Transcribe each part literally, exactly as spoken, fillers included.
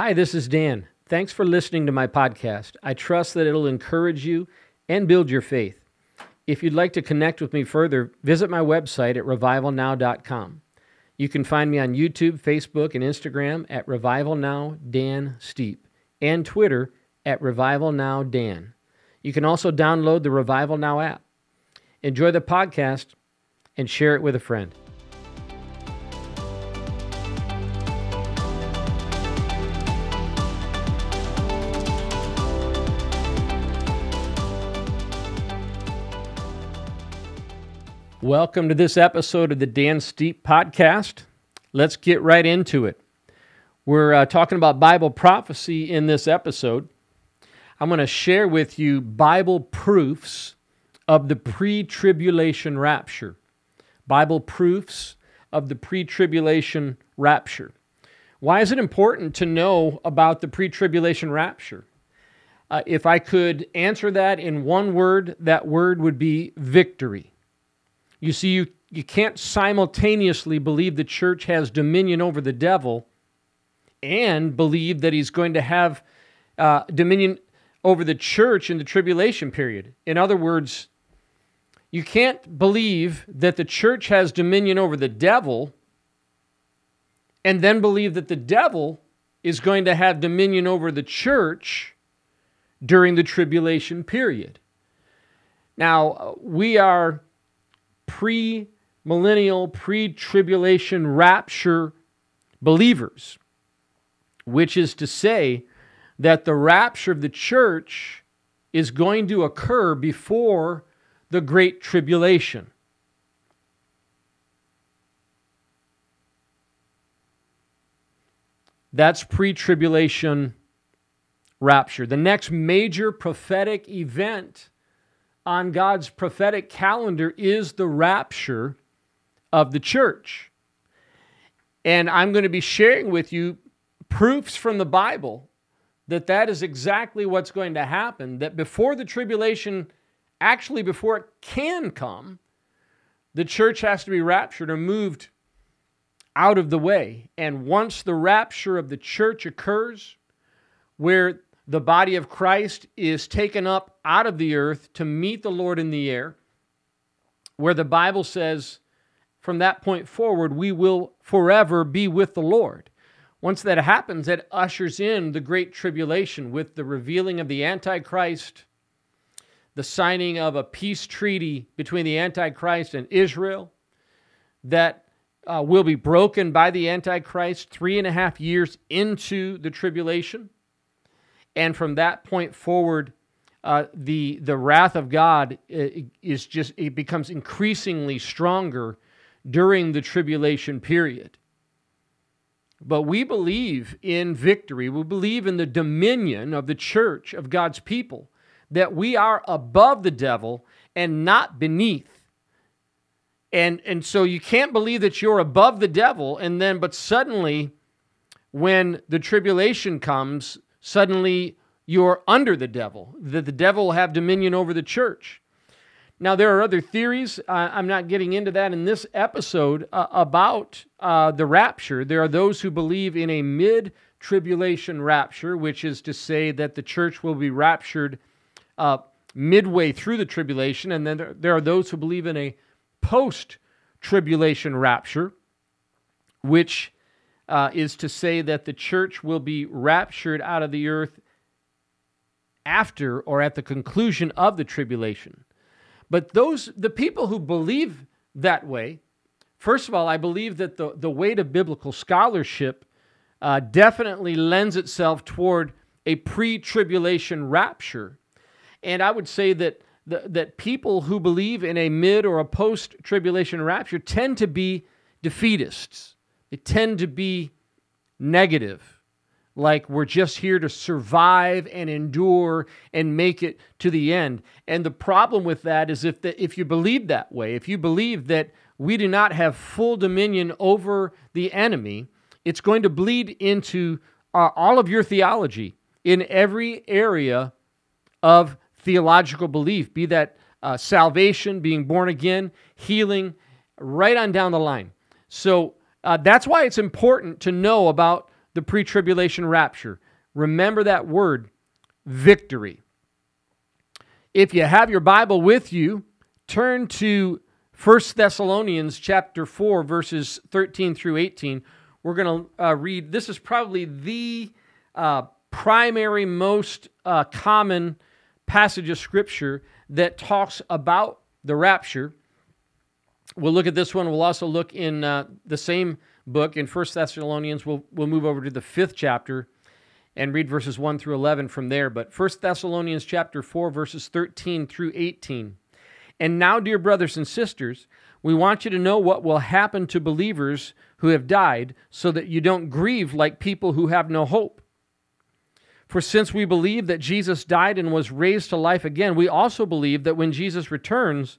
Hi, this is Dan. Thanks for listening to my podcast. I trust that it'll encourage you and build your faith. If you'd like to connect with me further, visit my website at revival now dot com. You can find me on YouTube, Facebook, and Instagram at Revival Now Dan Stipe and Twitter at Revival Now Dan. You can also download the Revival Now app. Enjoy the podcast and share it with a friend. Welcome to this episode of the Dan Stipe Podcast. Let's get right into it. We're uh, talking about Bible prophecy in this episode. I'm going to share with you Bible proofs of the pre-tribulation rapture. Bible proofs of the pre-tribulation rapture. Why is it important to know about the pre-tribulation rapture? Uh, if I could answer that in one word, that word would be victory. You see, you, you can't simultaneously believe the church has dominion over the devil and believe that he's going to have uh, dominion over the church in the tribulation period. In other words, you can't believe that the church has dominion over the devil and then believe that the devil is going to have dominion over the church during the tribulation period. Now, we are pre-millennial, pre-tribulation rapture believers, which is to say that the rapture of the church is going to occur before the Great Tribulation. That's pre-tribulation rapture. The next major prophetic event on God's prophetic calendar is the rapture of the church. And I'm going to be sharing with you proofs from the Bible that that is exactly what's going to happen, that before the tribulation, actually before it can come, the church has to be raptured or moved out of the way. And once the rapture of the church occurs, where the body of Christ is taken up out of the earth to meet the Lord in the air, where the Bible says, from that point forward, we will forever be with the Lord. Once that happens, that ushers in the Great Tribulation with the revealing of the Antichrist, the signing of a peace treaty between the Antichrist and Israel that uh, will be broken by the Antichrist three and a half years into the tribulation. And from that point forward, uh, the the wrath of God is just it becomes increasingly stronger during the tribulation period. But we believe in victory. We believe in the dominion of the church, of God's people, that we are above the devil and not beneath. And and so you can't believe that you're above the devil, and then but suddenly, when the tribulation comes, suddenly, you're under the devil, that the devil will have dominion over the church. Now, there are other theories. Uh, I'm not getting into that in this episode uh, about uh, the rapture. There are those who believe in a mid-tribulation rapture, which is to say that the church will be raptured uh, midway through the tribulation. And then there are those who believe in a post-tribulation rapture, which Uh, is to say that the church will be raptured out of the earth after or at the conclusion of the tribulation. But those, the people who believe that way, first of all, I believe that the, the weight of biblical scholarship uh, definitely lends itself toward a pre-tribulation rapture. And I would say that the, that people who believe in a mid or a post-tribulation rapture tend to be defeatists. They tend to be negative, like we're just here to survive and endure and make it to the end. And the problem with that is if the, if you believe that way, if you believe that we do not have full dominion over the enemy, it's going to bleed into uh, all of your theology in every area of theological belief, be that uh, salvation, being born again, healing, right on down the line. So, Uh, that's why it's important to know about the pre-tribulation rapture. Remember that word, victory. If you have your Bible with you, turn to First Thessalonians chapter four, verses thirteen through eighteen. We're going to uh, read, this is probably the uh, primary, most uh, common passage of Scripture that talks about the rapture. We'll look at this one. We'll also look in uh, the same book, in First Thessalonians. We'll, we'll move over to the fifth chapter and read verses one through eleven from there. But First Thessalonians chapter four, verses thirteen through eighteen. And now, dear brothers and sisters, we want you to know what will happen to believers who have died, so that you don't grieve like people who have no hope. For since we believe that Jesus died and was raised to life again, we also believe that when Jesus returns,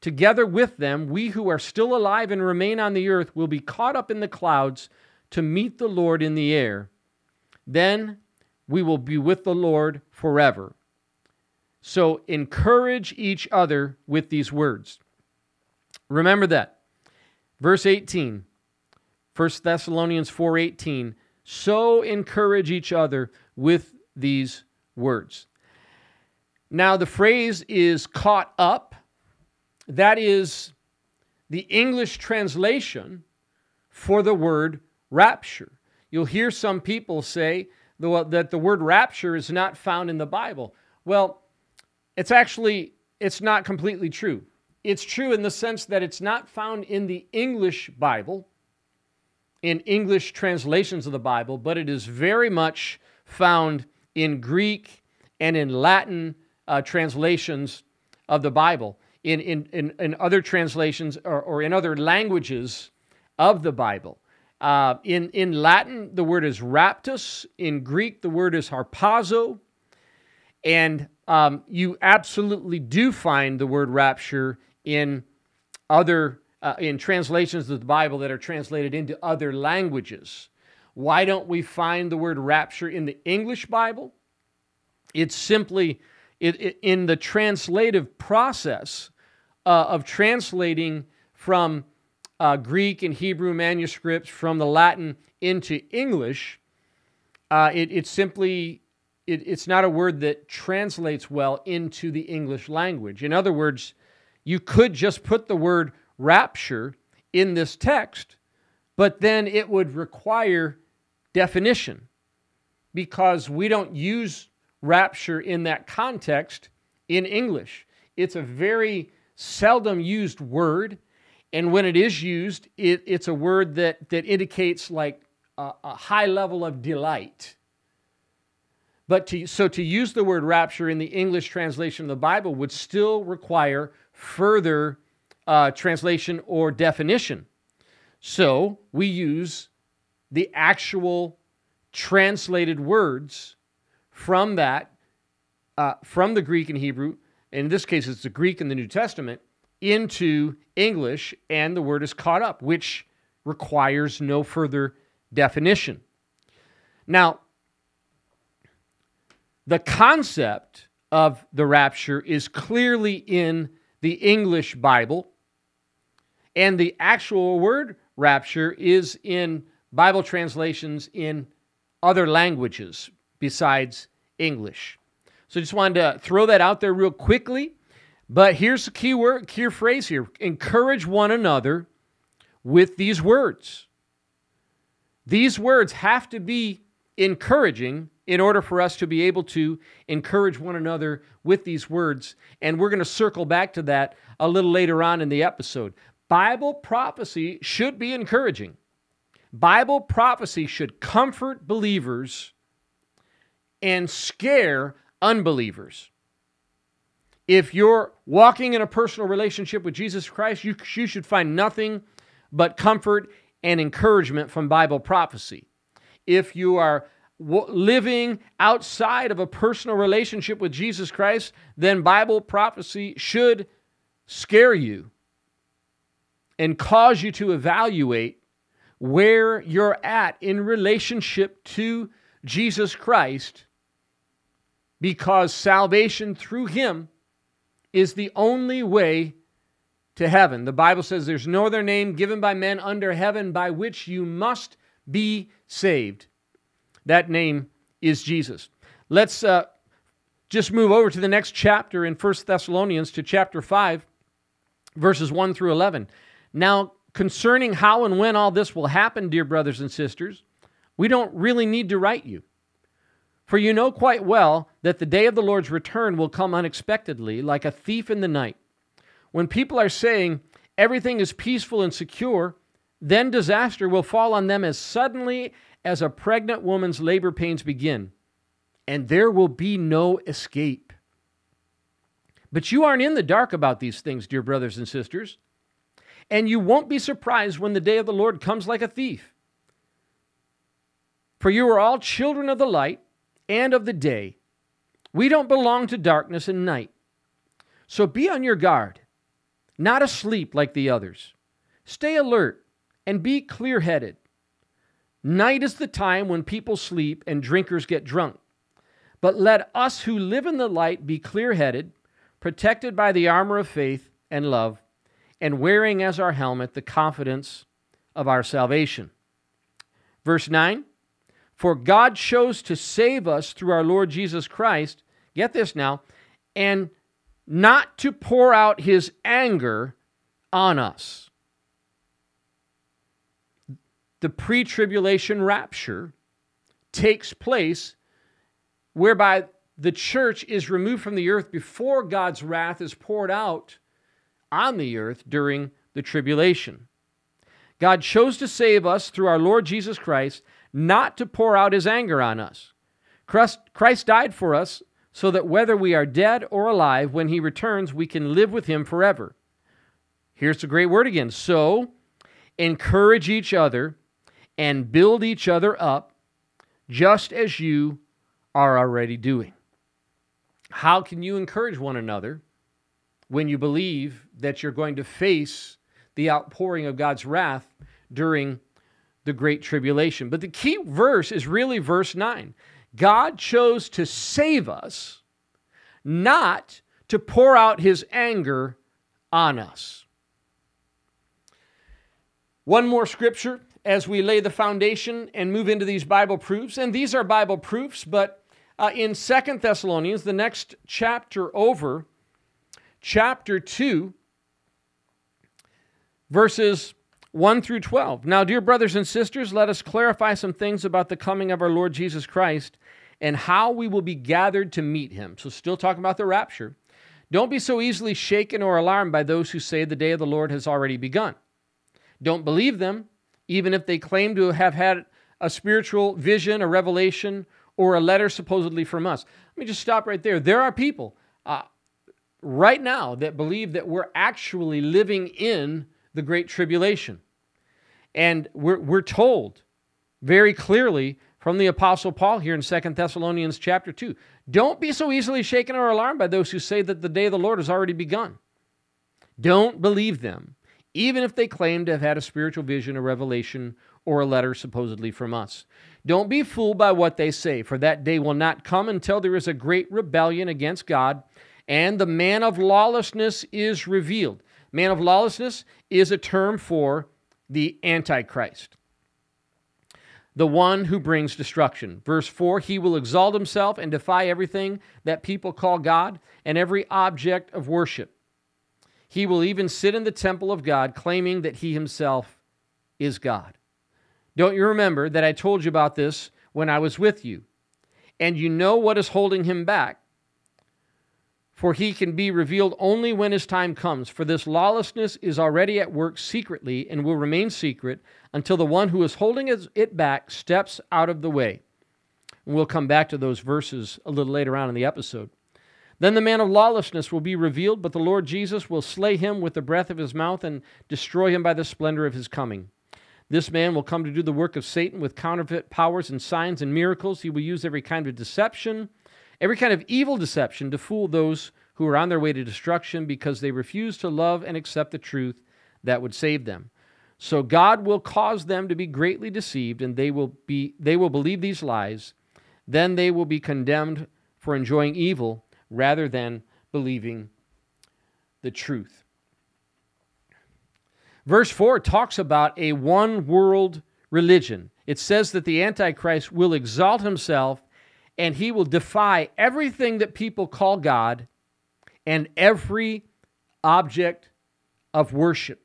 together with them, we who are still alive and remain on the earth will be caught up in the clouds to meet the Lord in the air. Then we will be with the Lord forever. So encourage each other with these words. Remember that. Verse eighteen, First Thessalonians four eighteen, so encourage each other with these words. Now the phrase is caught up. That is the English translation for the word rapture. You'll hear some people say that the word rapture is not found in the Bible. Well, it's actually, it's not completely true. It's true in the sense that it's not found in the English Bible, in English translations of the Bible, but it is very much found in Greek and in Latin uh, translations of the Bible, in, in, in, in other translations or, or in other languages of the Bible. Uh, in, in Latin, the word is raptus. In Greek, the word is harpazo. And um, you absolutely do find the word rapture in other uh, in translations of the Bible that are translated into other languages. Why don't we find the word rapture in the English Bible? It's simply it, it, in the translative process uh, of translating from Uh, Greek and Hebrew manuscripts from the Latin into English, uh, it, it simply, it, it's not a word that translates well into the English language. In other words, you could just put the word rapture in this text, but then it would require definition because we don't use rapture in that context in English. It's a very seldom used word. And when it is used, it, it's a word that, that indicates like a, a high level of delight. But to, so to use the word rapture in the English translation of the Bible would still require further uh, translation or definition. So we use the actual translated words from that, uh, from the Greek and Hebrew, in this case it's the Greek in the New Testament, into English, and the word is caught up, which requires no further definition. Now, the concept of the rapture is clearly in the English Bible, and the actual word rapture is in Bible translations in other languages besides English. So just wanted to throw that out there real quickly. But here's the key word, key phrase here. Encourage one another with these words. These words have to be encouraging in order for us to be able to encourage one another with these words. And we're going to circle back to that a little later on in the episode. Bible prophecy should be encouraging. Bible prophecy should comfort believers and scare unbelievers. If you're walking in a personal relationship with Jesus Christ, you, you should find nothing but comfort and encouragement from Bible prophecy. If you are living outside of a personal relationship with Jesus Christ, then Bible prophecy should scare you and cause you to evaluate where you're at in relationship to Jesus Christ, because salvation through Him is the only way to heaven. The Bible says there's no other name given by men under heaven by which you must be saved. That name is Jesus. Let's uh, just move over to the next chapter in First Thessalonians to chapter five, verses one through eleven. Now, concerning how and when all this will happen, dear brothers and sisters, we don't really need to write you. For you know quite well that the day of the Lord's return will come unexpectedly, like a thief in the night. When people are saying everything is peaceful and secure, then disaster will fall on them as suddenly as a pregnant woman's labor pains begin, and there will be no escape. But you aren't in the dark about these things, dear brothers and sisters, and you won't be surprised when the day of the Lord comes like a thief. For you are all children of the light and of the day. We don't belong to darkness and night. So be on your guard, not asleep like the others. Stay alert and be clear-headed. Night is the time when people sleep and drinkers get drunk. But let us who live in the light be clear-headed, protected by the armor of faith and love, and wearing as our helmet the confidence of our salvation. Verse nine, for God chose to save us through our Lord Jesus Christ, get this now, and not to pour out His anger on us. The pre-tribulation rapture takes place whereby the church is removed from the earth before God's wrath is poured out on the earth during the tribulation. God chose to save us through our Lord Jesus Christ, not to pour out His anger on us. Christ died for us so that whether we are dead or alive, when He returns, we can live with Him forever. Here's the great word again. So, encourage each other and build each other up, just as you are already doing. How can you encourage one another when you believe that you're going to face the outpouring of God's wrath during the Great Tribulation? But the key verse is really verse nine. God chose to save us, not to pour out His anger on us. One more scripture as we lay the foundation and move into these Bible proofs. And these are Bible proofs, but uh, in Second Thessalonians, the next chapter over, chapter two, verses one through twelve. Now, dear brothers and sisters, let us clarify some things about the coming of our Lord Jesus Christ and how we will be gathered to meet Him. So still talking about the rapture. Don't be so easily shaken or alarmed by those who say the day of the Lord has already begun. Don't believe them, even if they claim to have had a spiritual vision, a revelation, or a letter supposedly from us. Let me just stop right there. There are people uh, right now that believe that we're actually living in the Great Tribulation. And we're, we're told very clearly from the Apostle Paul here in Second Thessalonians chapter two, don't be so easily shaken or alarmed by those who say that the day of the Lord has already begun. Don't believe them, even if they claim to have had a spiritual vision, a revelation, or a letter supposedly from us. Don't be fooled by what they say, for that day will not come until there is a great rebellion against God, and the man of lawlessness is revealed. Man of lawlessness is a term for the Antichrist, the one who brings destruction. Verse four, he will exalt himself and defy everything that people call God and every object of worship. He will even sit in the temple of God, claiming that he himself is God. Don't you remember that I told you about this when I was with you? And you know what is holding him back, for he can be revealed only when his time comes. For this lawlessness is already at work secretly and will remain secret until the one who is holding it back steps out of the way. And we'll come back to those verses a little later on in the episode. Then the man of lawlessness will be revealed, but the Lord Jesus will slay him with the breath of his mouth and destroy him by the splendor of his coming. This man will come to do the work of Satan with counterfeit powers and signs and miracles. He will use every kind of deception, every kind of evil deception to fool those who are on their way to destruction because they refuse to love and accept the truth that would save them. So God will cause them to be greatly deceived, and they will be they will believe these lies. Then they will be condemned for enjoying evil rather than believing the truth. Verse four talks about a one-world religion. It says that the Antichrist will exalt himself, and he will defy everything that people call God and every object of worship.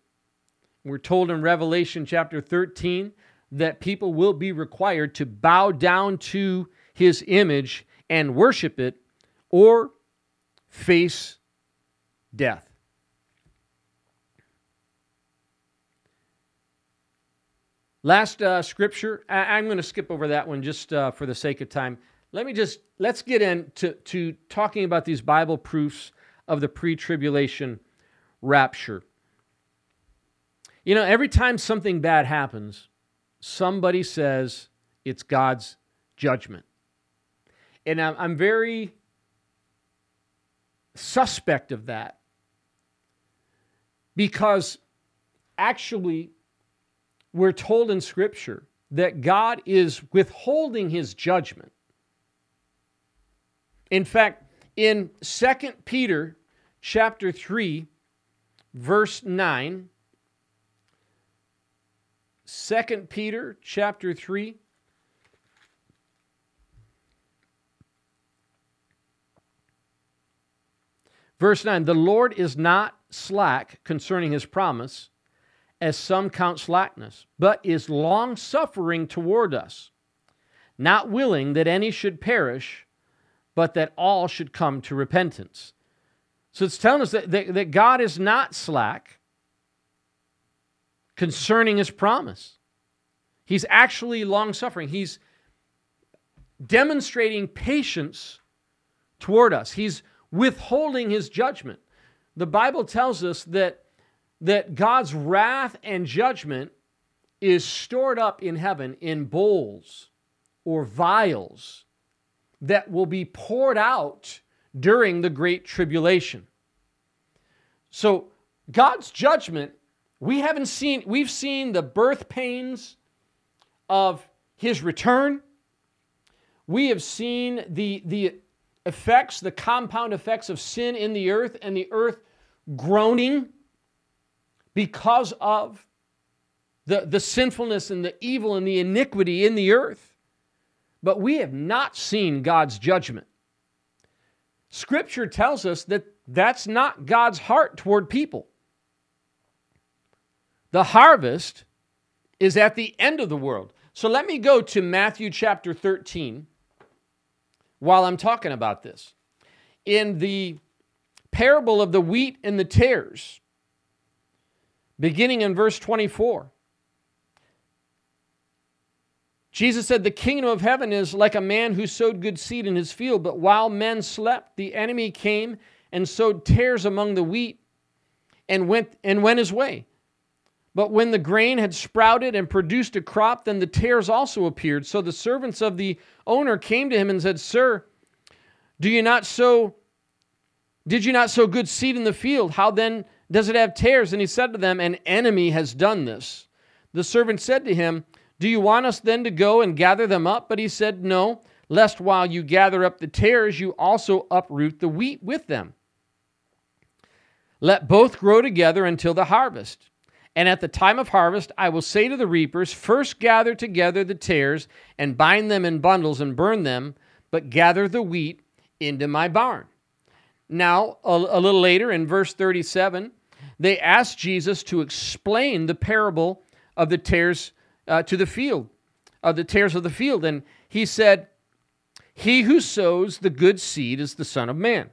We're told in Revelation chapter thirteen that people will be required to bow down to his image and worship it or face death. Last uh, scripture, I- I'm going to skip over that one just uh, for the sake of time. Let me just, let's get into to talking about these Bible proofs of the pre-tribulation rapture. You know, every time something bad happens, somebody says it's God's judgment. And I'm very suspect of that because actually we're told in Scripture that God is withholding his judgment. In fact, in Second Peter chapter three, verse nine, Second Peter chapter three. Verse nine, the Lord is not slack concerning his promise, as some count slackness, but is long-suffering toward us, not willing that any should perish, but that all should come to repentance. So it's telling us that, that, that God is not slack concerning his promise. He's actually long-suffering. He's demonstrating patience toward us. He's withholding his judgment. The Bible tells us that, that God's wrath and judgment is stored up in heaven in bowls or vials that will be poured out during the Great Tribulation. So God's judgment, we haven't seen, we've seen the birth pains of his return. We have seen the, the effects, the compound effects of sin in the earth, and the earth groaning because of the, the sinfulness and the evil and the iniquity in the earth. But we have not seen God's judgment. Scripture tells us that that's not God's heart toward people. The harvest is at the end of the world. So let me go to Matthew chapter thirteen. While I'm talking about this, in the parable of the wheat and the tares, beginning in verse twenty-four, Jesus said, "The kingdom of heaven is like a man who sowed good seed in his field, but while men slept, the enemy came and sowed tares among the wheat and went and went his way. But when the grain had sprouted and produced a crop, then the tares also appeared. So the servants of the owner came to him and said, 'Sir, do you not sow, did you not sow good seed in the field? How then does it have tares?' And he said to them, 'An enemy has done this.' The servant said to him, 'Do you want us then to go and gather them up?' But he said, 'No, lest while you gather up the tares, you also uproot the wheat with them. Let both grow together until the harvest. And at the time of harvest, I will say to the reapers, first gather together the tares and bind them in bundles and burn them, but gather the wheat into my barn.'" Now, a, a little later in verse thirty-seven, they asked Jesus to explain the parable of the tares uh, to the field, of the tares of the field. And he said, "He who sows the good seed is the Son of Man.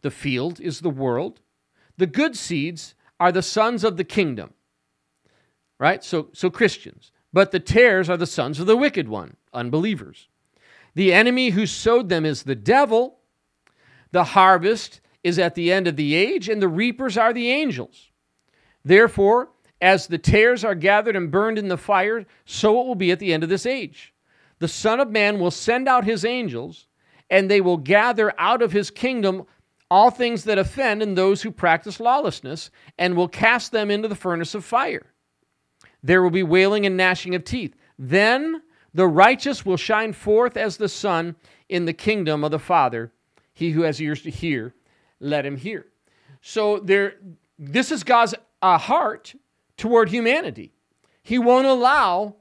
The field is the world. The good seeds are the sons of the kingdom," right? So, so Christians. "But the tares are the sons of the wicked one," unbelievers. "The enemy who sowed them is the devil. The harvest is at the end of the age, and the reapers are the angels. Therefore, As the tares are gathered and burned in the fire, so it will be at the end of this age. The Son of Man will send out his angels, and they will gather out of his kingdom all things that offend and those who practice lawlessness, and will cast them into the furnace of fire. There will be wailing and gnashing of teeth. Then the righteous will shine forth as the sun in the kingdom of the Father. He who has ears to hear, let him hear. So there, this is God's uh, heart toward humanity. He won't allow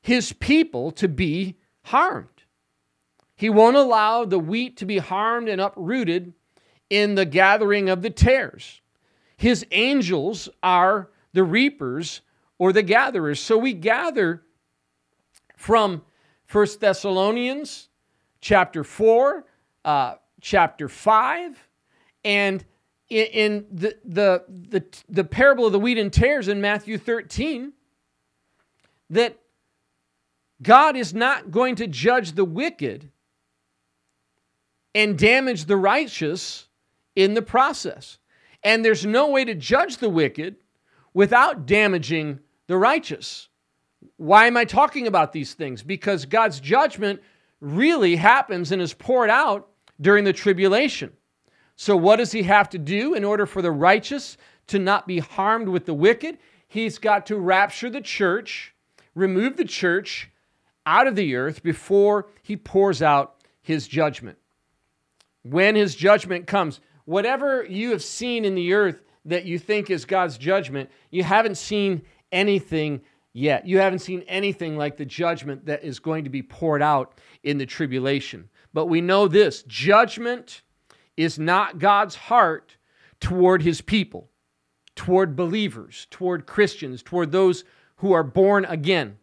his people to be harmed. He won't allow the wheat to be harmed and uprooted in the gathering of the tares. His angels are the reapers or the gatherers. So we gather from First Thessalonians chapter four, uh, chapter five, and in, in the, the, the, the parable of the wheat and tares in Matthew thirteen, that God is not going to judge the wicked and damage the righteous in the process. And there's no way to judge the wicked without damaging the righteous. Why am I talking about these things? Because God's judgment really happens and is poured out during the tribulation. So what does he have to do in order for the righteous to not be harmed with the wicked? He's got to rapture the church, remove the church out of the earth before he pours out his judgment. When his judgment comes, whatever you have seen in the earth that you think is God's judgment, you haven't seen anything yet. You haven't seen anything like the judgment that is going to be poured out in the tribulation. But we know this, judgment is not God's heart toward his people, toward believers, toward Christians, toward those who are born again.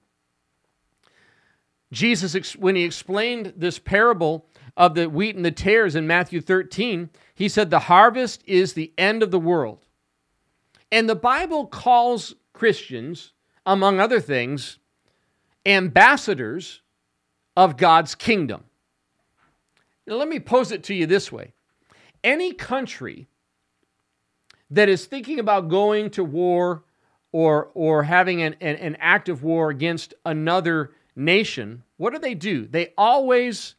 Jesus, when he explained this parable of the wheat and the tares in Matthew thirteen, he said the harvest is the end of the world. And the Bible calls Christians, among other things, ambassadors of God's kingdom. Now, let me pose it to you this way. Any country that is thinking about going to war or, or having an, an, an act of war against another nation, what do they do? They always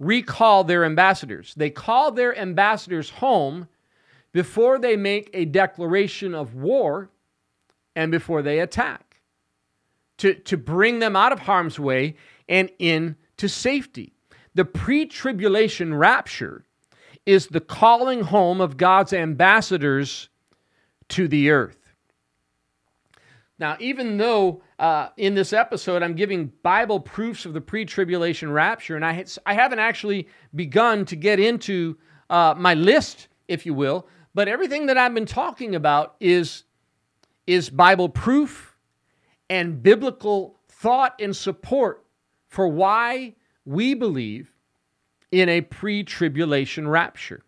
recall their ambassadors. They call their ambassadors home before they make a declaration of war and before they attack, to, to bring them out of harm's way and into safety. The pre-tribulation rapture is the calling home of God's ambassadors to the earth. Now, even though uh, in this episode I'm giving Bible proofs of the pre-tribulation rapture, and I, ha- I haven't actually begun to get into uh, my list, if you will, but everything that I've been talking about is, is Bible proof and biblical thought and support for why we believe in a pre-tribulation rapture.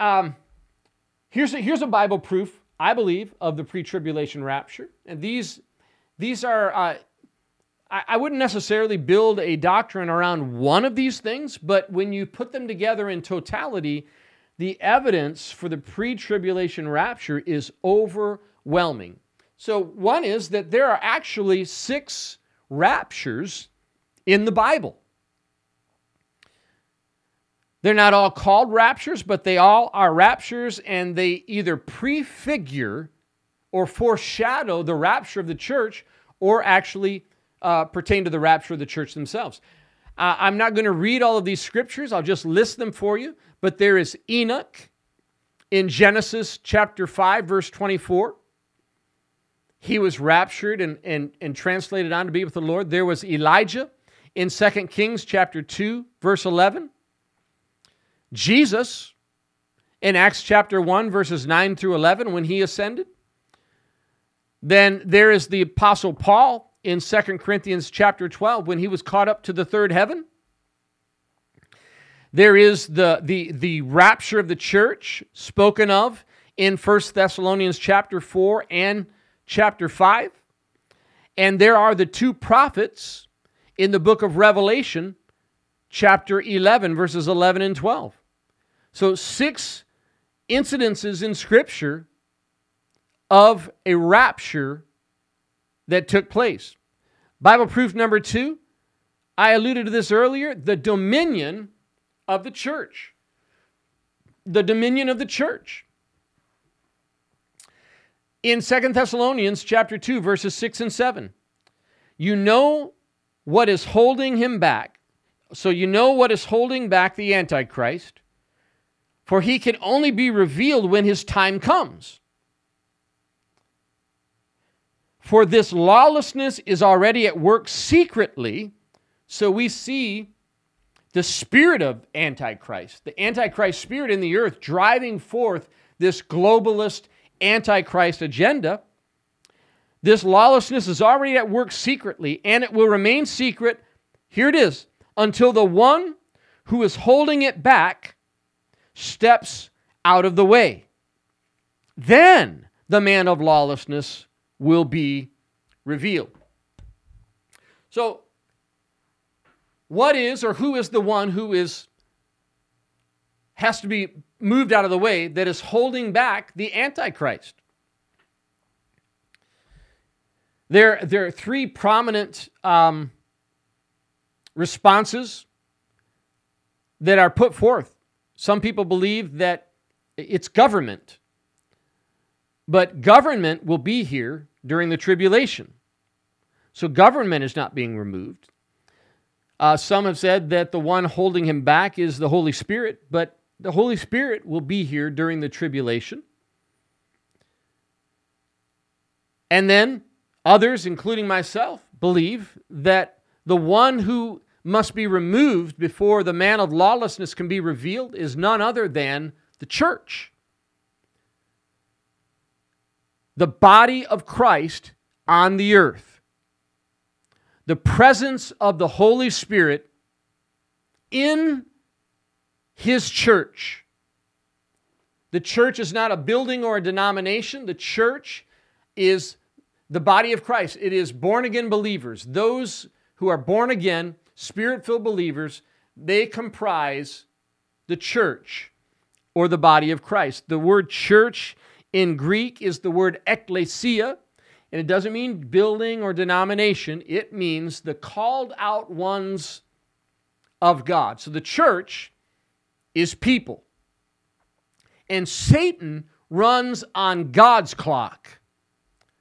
Um, here's a, here's a Bible proof, I believe, of the pre-tribulation rapture. And these, these are, uh, I, I wouldn't necessarily build a doctrine around one of these things, but when you put them together in totality, the evidence for the pre-tribulation rapture is overwhelming. So one is that there are actually six raptures in the Bible. They're not all called raptures, but they all are raptures, and they either prefigure or foreshadow the rapture of the church or actually uh, pertain to the rapture of the church themselves. Uh, I'm not going to read all of these scriptures. I'll just list them for you. But there is Enoch in Genesis chapter five, verse twenty-four. He was raptured and, and, and translated on to be with the Lord. There was Elijah in Second Kings chapter two, verse eleven. Jesus in Acts chapter one, verses nine through eleven, when he ascended. Then there is the Apostle Paul in Second Corinthians chapter twelve, when he was caught up to the third heaven. There is the, the, the rapture of the church spoken of in First Thessalonians chapter four and chapter five. And there are the two prophets in the book of Revelation, chapter eleven, verses eleven and twelve. So six incidences in Scripture of a rapture that took place. Bible proof number two, I alluded to this earlier, the dominion of the church. The dominion of the church. In Second Thessalonians chapter two, verses six and seven, you know what is holding him back. So you know what is holding back the Antichrist, for he can only be revealed when his time comes. For this lawlessness is already at work secretly. So we see the spirit of Antichrist, the Antichrist spirit in the earth driving forth this globalist Antichrist agenda. This lawlessness is already at work secretly, and it will remain secret, here it is, until the one who is holding it back steps out of the way. Then the man of lawlessness will be revealed. So, what is or who is the one who is has to be moved out of the way that is holding back the Antichrist? There, there are three prominent um, responses that are put forth. Some people believe that it's government, but government will be here during the tribulation. So government is not being removed. Uh, some have said that the one holding him back is the Holy Spirit, but the Holy Spirit will be here during the tribulation. And then others, including myself, believe that the one who must be removed before the man of lawlessness can be revealed is none other than the church. The body of Christ on the earth. The presence of the Holy Spirit in His church. The church is not a building or a denomination. The church is the body of Christ. It is born-again believers. Those who are born-again, Spirit-filled believers, they comprise the church or the body of Christ. The word church in Greek is the word ekklesia. And it doesn't mean building or denomination. It means the called out ones of God. So the church is people. And Satan runs on God's clock,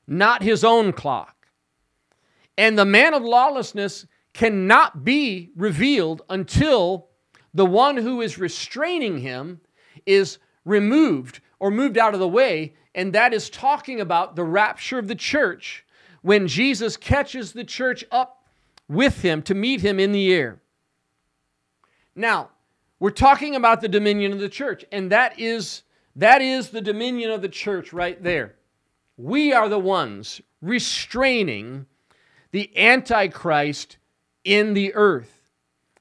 not his own clock. And the man of lawlessness cannot be revealed until the one who is restraining him is removed or moved out of the way. And that is talking about the rapture of the church when Jesus catches the church up with him to meet him in the air. Now, we're talking about the dominion of the church, and that is, that is the dominion of the church right there. We are the ones restraining the Antichrist in the earth.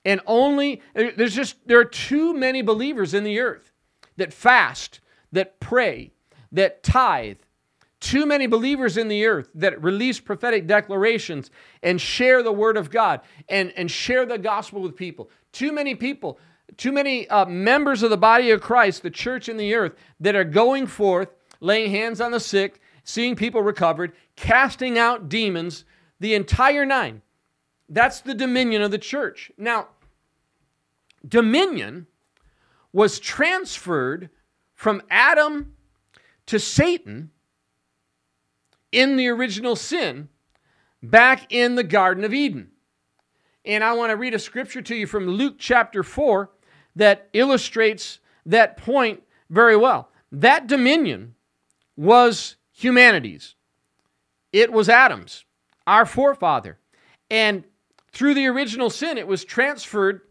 And only, there's just, there are too many believers in the earth that fast, that pray, that tithe, too many believers in the earth that release prophetic declarations and share the word of God and, and share the gospel with people. Too many people, too many uh, members of the body of Christ, the church in the earth, that are going forth, laying hands on the sick, seeing people recovered, casting out demons, the entire nine. That's the dominion of the church. Now, dominion was transferred from Adam to Satan in the original sin back in the Garden of Eden. And I want to read a scripture to you from Luke chapter four that illustrates that point very well. That dominion was humanity's. It was Adam's, our forefather. And through the original sin, it was transferred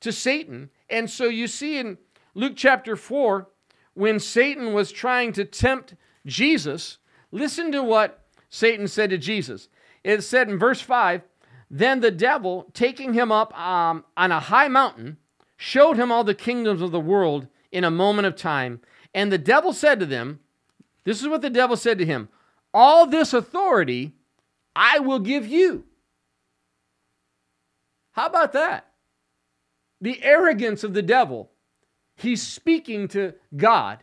to Satan. And so you see in Luke chapter four, when Satan was trying to tempt Jesus, listen to what Satan said to Jesus. It said in verse five, then the devil, taking him up um, on a high mountain, showed him all the kingdoms of the world in a moment of time. And the devil said to them, this is what the devil said to him, all this authority I will give you. How about that? The arrogance of the devil. He's speaking to God,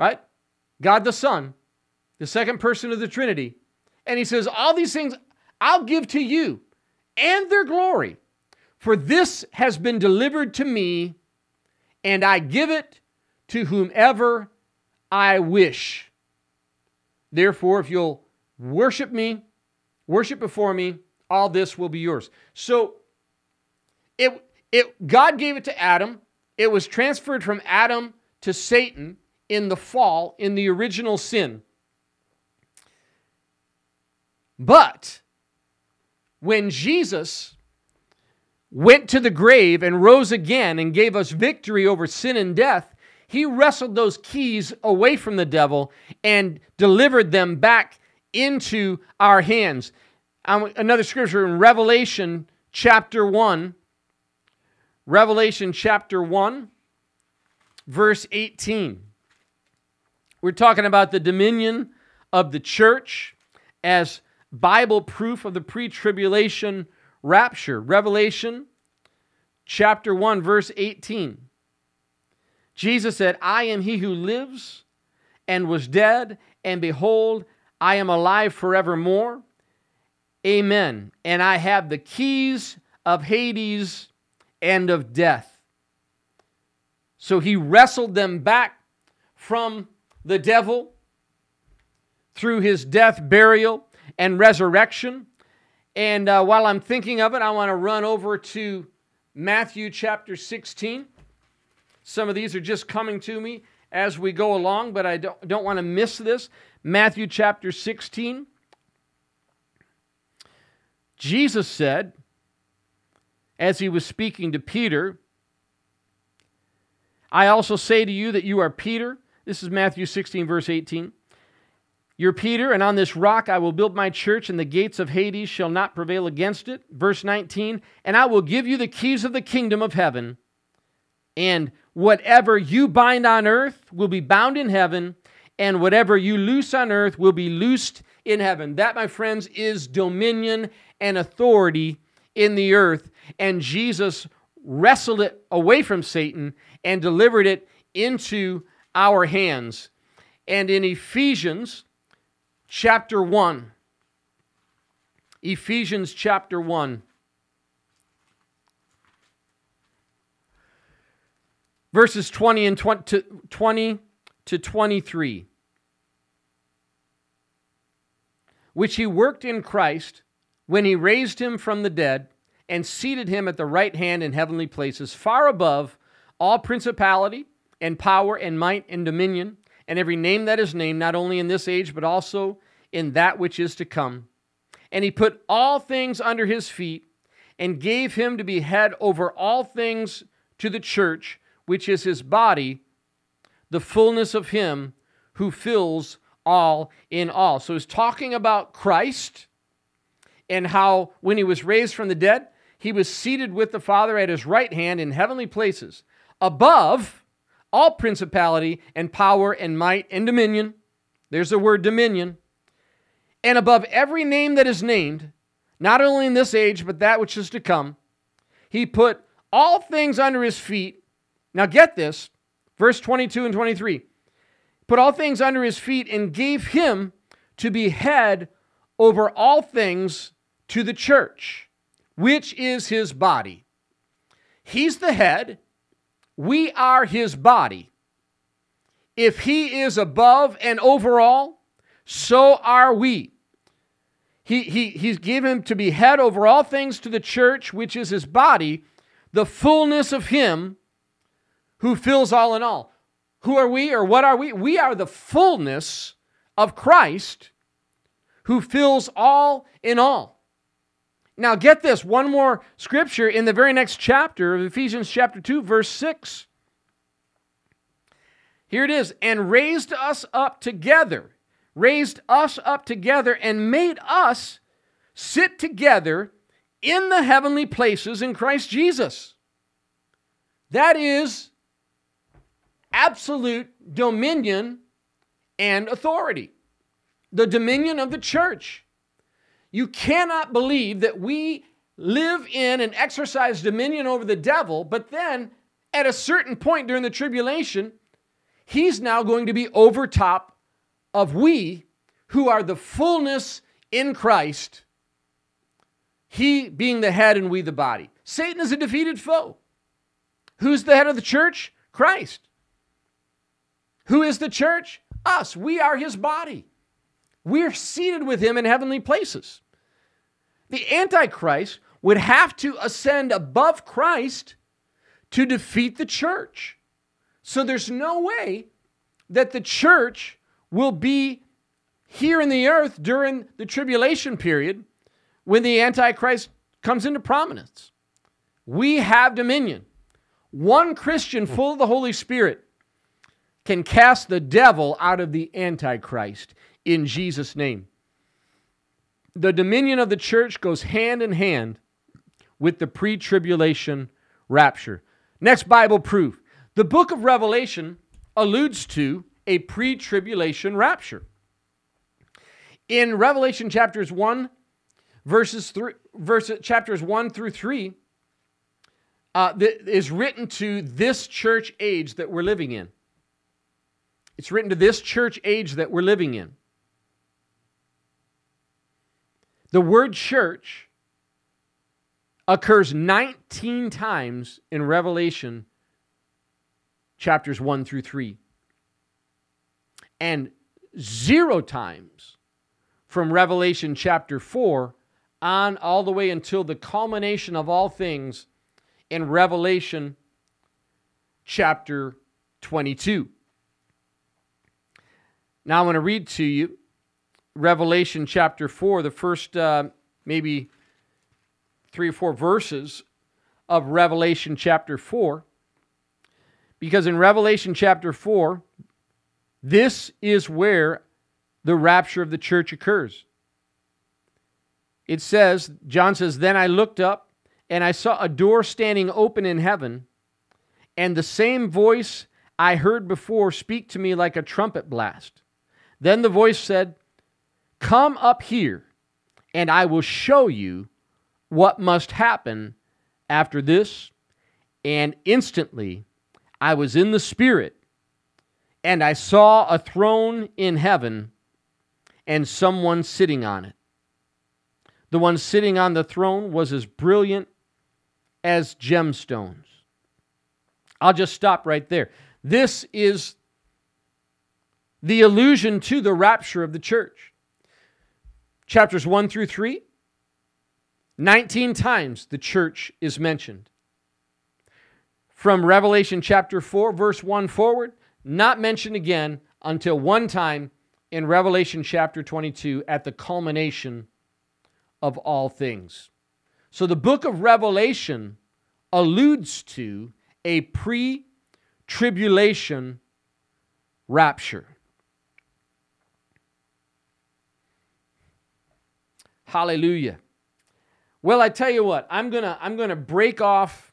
right? God the Son, the second person of the Trinity, and he says, all these things I'll give to you and their glory, for this has been delivered to me, and I give it to whomever I wish. Therefore, if you'll worship me, worship before me, all this will be yours. So it, it, God gave it to Adam. It was transferred from Adam to Satan in the fall, in the original sin. But when Jesus went to the grave and rose again and gave us victory over sin and death, he wrestled those keys away from the devil and delivered them back into our hands. Another scripture in Revelation chapter one. Revelation chapter one, verse eighteen. We're talking about the dominion of the church as Bible proof of the pre-tribulation rapture. Revelation chapter one, verse eighteen. Jesus said, I am he who lives and was dead, and behold, I am alive forevermore. Amen. And I have the keys of Hades and of death. So he wrestled them back from the devil through his death, burial, and resurrection. And uh, while I'm thinking of it, I want to run over to Matthew chapter sixteen. Some of these are just coming to me as we go along, but I don't, don't want to miss this. Matthew chapter sixteen. Jesus said, as he was speaking to Peter, I also say to you that you are Peter. This is Matthew sixteen, verse eighteen. You're Peter, and on this rock I will build my church, and the gates of Hades shall not prevail against it. Verse nineteen, and I will give you the keys of the kingdom of heaven, and whatever you bind on earth will be bound in heaven, and whatever you loose on earth will be loosed in heaven. That, my friends, is dominion and authority in the earth. And Jesus wrestled it away from Satan and delivered it into our hands. And in Ephesians chapter one, Ephesians chapter one, verses twenty and twenty to twenty-three, which he worked in Christ when he raised him from the dead and seated him at the right hand in heavenly places, far above all principality and power and might and dominion, and every name that is named, not only in this age, but also in that which is to come. And he put all things under his feet and gave him to be head over all things to the church, which is his body, the fullness of him who fills all in all. So he's talking about Christ and how when he was raised from the dead, he was seated with the Father at his right hand in heavenly places, above all principality and power and might and dominion. There's the word dominion. And above every name that is named, not only in this age, but that which is to come. He put all things under his feet. Now get this, verse twenty-two and twenty-three. Put all things under his feet and gave him to be head over all things to the church, which is his body. He's the head. We are his body. If he is above and over all, so are we. He, he, he's given him to be head over all things to the church, which is his body, the fullness of him who fills all in all. Who are we, or what are we? We are the fullness of Christ who fills all in all. Now get this, one more scripture in the very next chapter of Ephesians chapter two, verse six. Here it is, and raised us up together, raised us up together and made us sit together in the heavenly places in Christ Jesus. That is absolute dominion and authority, the dominion of the church. You cannot believe that we live in and exercise dominion over the devil, but then at a certain point during the tribulation, he's now going to be over top of we who are the fullness in Christ, he being the head and we the body. Satan is a defeated foe. Who's the head of the church? Christ. Who is the church? Us. We are his body. We're seated with him in heavenly places. The Antichrist would have to ascend above Christ to defeat the church. So there's no way that the church will be here in the earth during the tribulation period when the Antichrist comes into prominence. We have dominion. One Christian full of the Holy Spirit can cast the devil out of the Antichrist in Jesus' name. The dominion of the church goes hand in hand with the pre-tribulation rapture. Next Bible proof. The book of Revelation alludes to a pre-tribulation rapture. In Revelation chapters one, verses three, verses chapters one through three, Uh, that is written to this church age that we're living in. It's written to this church age that we're living in. The word church occurs nineteen times in Revelation chapters one through three, and zero times from Revelation chapter four on all the way until the culmination of all things in Revelation chapter twenty-two. Now I'm going to read to you Revelation chapter four, the first uh, maybe three or four verses of Revelation chapter four. Because in Revelation chapter four, this is where the rapture of the church occurs. It says, John says, "Then I looked up, and I saw a door standing open in heaven, and the same voice I heard before speak to me like a trumpet blast. Then the voice said, 'Come up here, and I will show you what must happen after this.' And instantly I was in the Spirit, and I saw a throne in heaven and someone sitting on it. The one sitting on the throne was as brilliant as gemstones." I'll just stop right there. This is the allusion to the rapture of the church. Chapters one through three, nineteen times the church is mentioned. From Revelation chapter four, verse one forward, not mentioned again until one time in Revelation chapter twenty-two at the culmination of all things. So the book of Revelation alludes to a pre-tribulation rapture. Hallelujah. Well, I tell you what, I'm gonna I'm gonna break off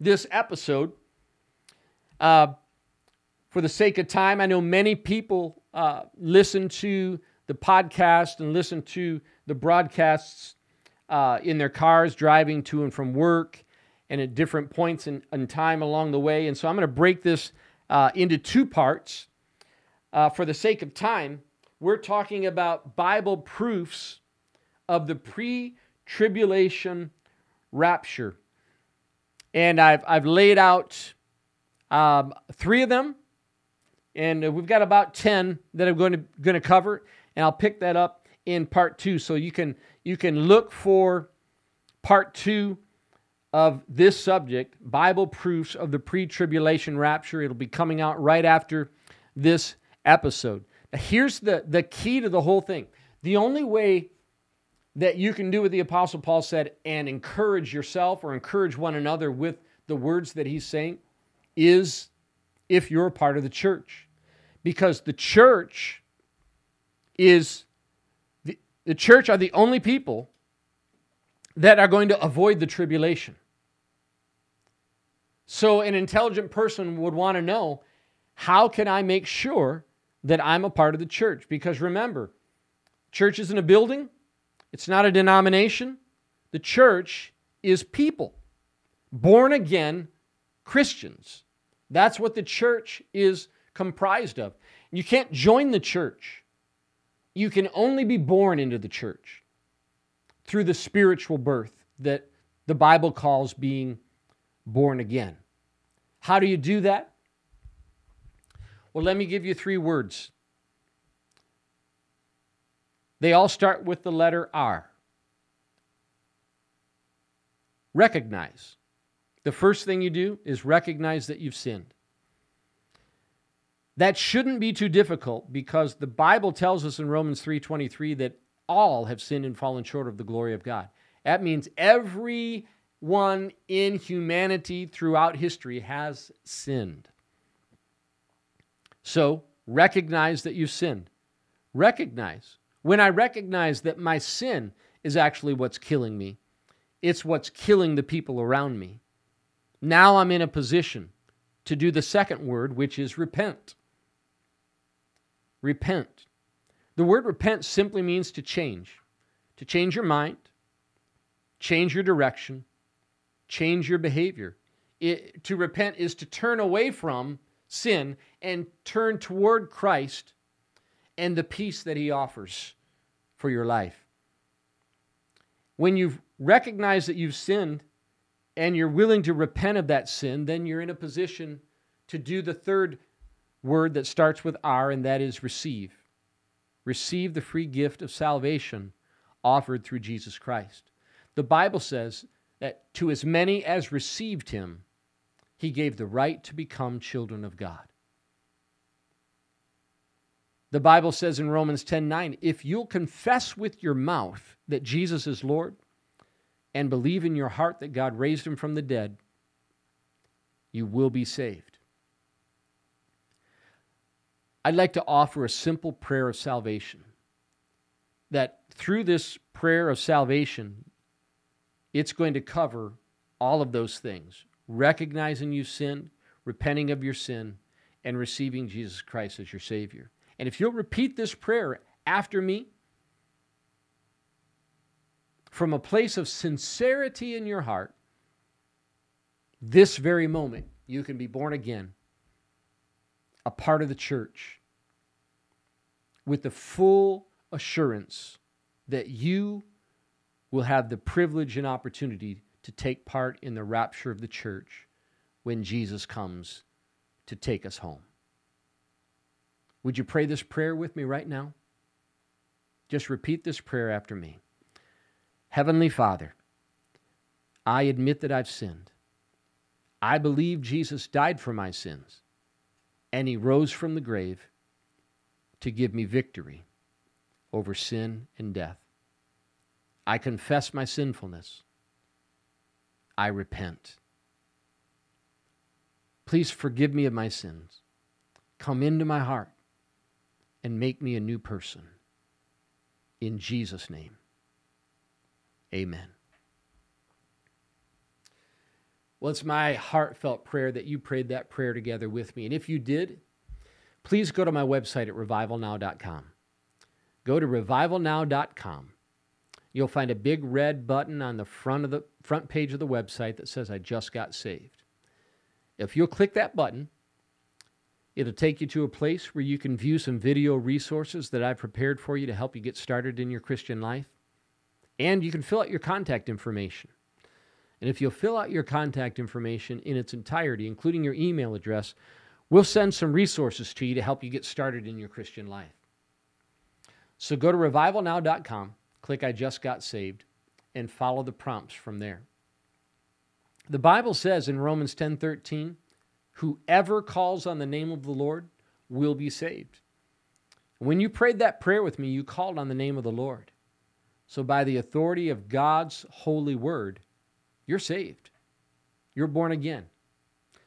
this episode uh, for the sake of time. I know many people uh, listen to the podcast and listen to the broadcasts Uh, in their cars, driving to and from work, and at different points in, in time along the way. And so I'm going to break this uh, into two parts. Uh, for the sake of time, we're talking about Bible proofs of the pre-tribulation rapture. And I've, I've laid out um, three of them, and we've got about ten that I'm going to, going to cover, and I'll pick that up in part two. So you can you can look for part two of this subject, Bible proofs of the pre-tribulation rapture. It'll be coming out right after this episode. Now here's the, the key to the whole thing. The only way that you can do what the Apostle Paul said and encourage yourself or encourage one another with the words that he's saying is if you're a part of the church. Because the church is... The church are the only people that are going to avoid the tribulation. So an intelligent person would want to know, how can I make sure that I'm a part of the church? Because remember, church isn't a building. It's not a denomination. The church is people, born again Christians. That's what the church is comprised of. You can't join the church you can only be born into the church through the spiritual birth that the Bible calls being born again. How do you do that? Well, let me give you three words. They all start with the letter R. Recognize. The first thing you do is recognize that you've sinned. That shouldn't be too difficult because the Bible tells us in Romans three twenty-three that all have sinned and fallen short of the glory of God. That means everyone in humanity throughout history has sinned. So recognize that you've sinned. Recognize. When I recognize that my sin is actually what's killing me, it's what's killing the people around me. Now I'm in a position to do the second word, which is repent. Repent. The word repent simply means to change. To change your mind, change your direction, change your behavior. It, to repent is to turn away from sin and turn toward Christ and the peace that He offers for your life. When you've recognized that you've sinned and you're willing to repent of that sin, then you're in a position to do the third word that starts with R, and that is receive. Receive the free gift of salvation offered through Jesus Christ. The Bible says that to as many as received Him, He gave the right to become children of God. The Bible says in Romans ten nine, if you'll confess with your mouth that Jesus is Lord and believe in your heart that God raised Him from the dead, you will be saved. I'd like to offer a simple prayer of salvation, that through this prayer of salvation, it's going to cover all of those things. Recognizing you sinned, repenting of your sin, and receiving Jesus Christ as your Savior. And if you'll repeat this prayer after me, from a place of sincerity in your heart, this very moment, you can be born again, a part of the church, with the full assurance that you will have the privilege and opportunity to take part in the rapture of the church when Jesus comes to take us home. Would you pray this prayer with me right now? Just repeat this prayer after me. Heavenly Father, I admit that I've sinned. I believe Jesus died for my sins, and He rose from the grave to give me victory over sin and death. I confess my sinfulness. I repent. Please forgive me of my sins. Come into my heart and make me a new person. In Jesus' name, amen. Well, it's my heartfelt prayer that you prayed that prayer together with me. And if you did, please go to my website at revival now dot com. Go to revival now dot com. You'll find a big red button on the front of the front page of the website that says, I just got saved. If you'll click that button, it'll take you to a place where you can view some video resources that I've prepared for you to help you get started in your Christian life. And you can fill out your contact information. And if you'll fill out your contact information in its entirety, including your email address, we'll send some resources to you to help you get started in your Christian life. So go to revival now dot com. Click I Just Got Saved, and follow the prompts from there. The Bible says in Romans ten thirteen, whoever calls on the name of the Lord will be saved. When you prayed that prayer with me, you called on the name of the Lord. So by the authority of God's holy word, you're saved. You're born again.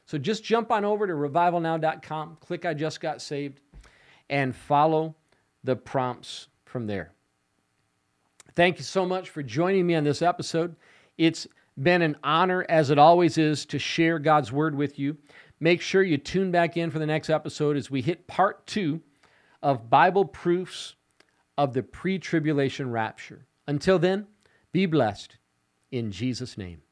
So just jump on over to revival now dot com, click I Just Got Saved, and follow the prompts from there. Thank you so much for joining me on this episode. It's been an honor, as it always is, to share God's Word with you. Make sure you tune back in for the next episode as we hit part two of Bible Proofs of the Pre-Tribulation Rapture. Until then, be blessed in Jesus' name.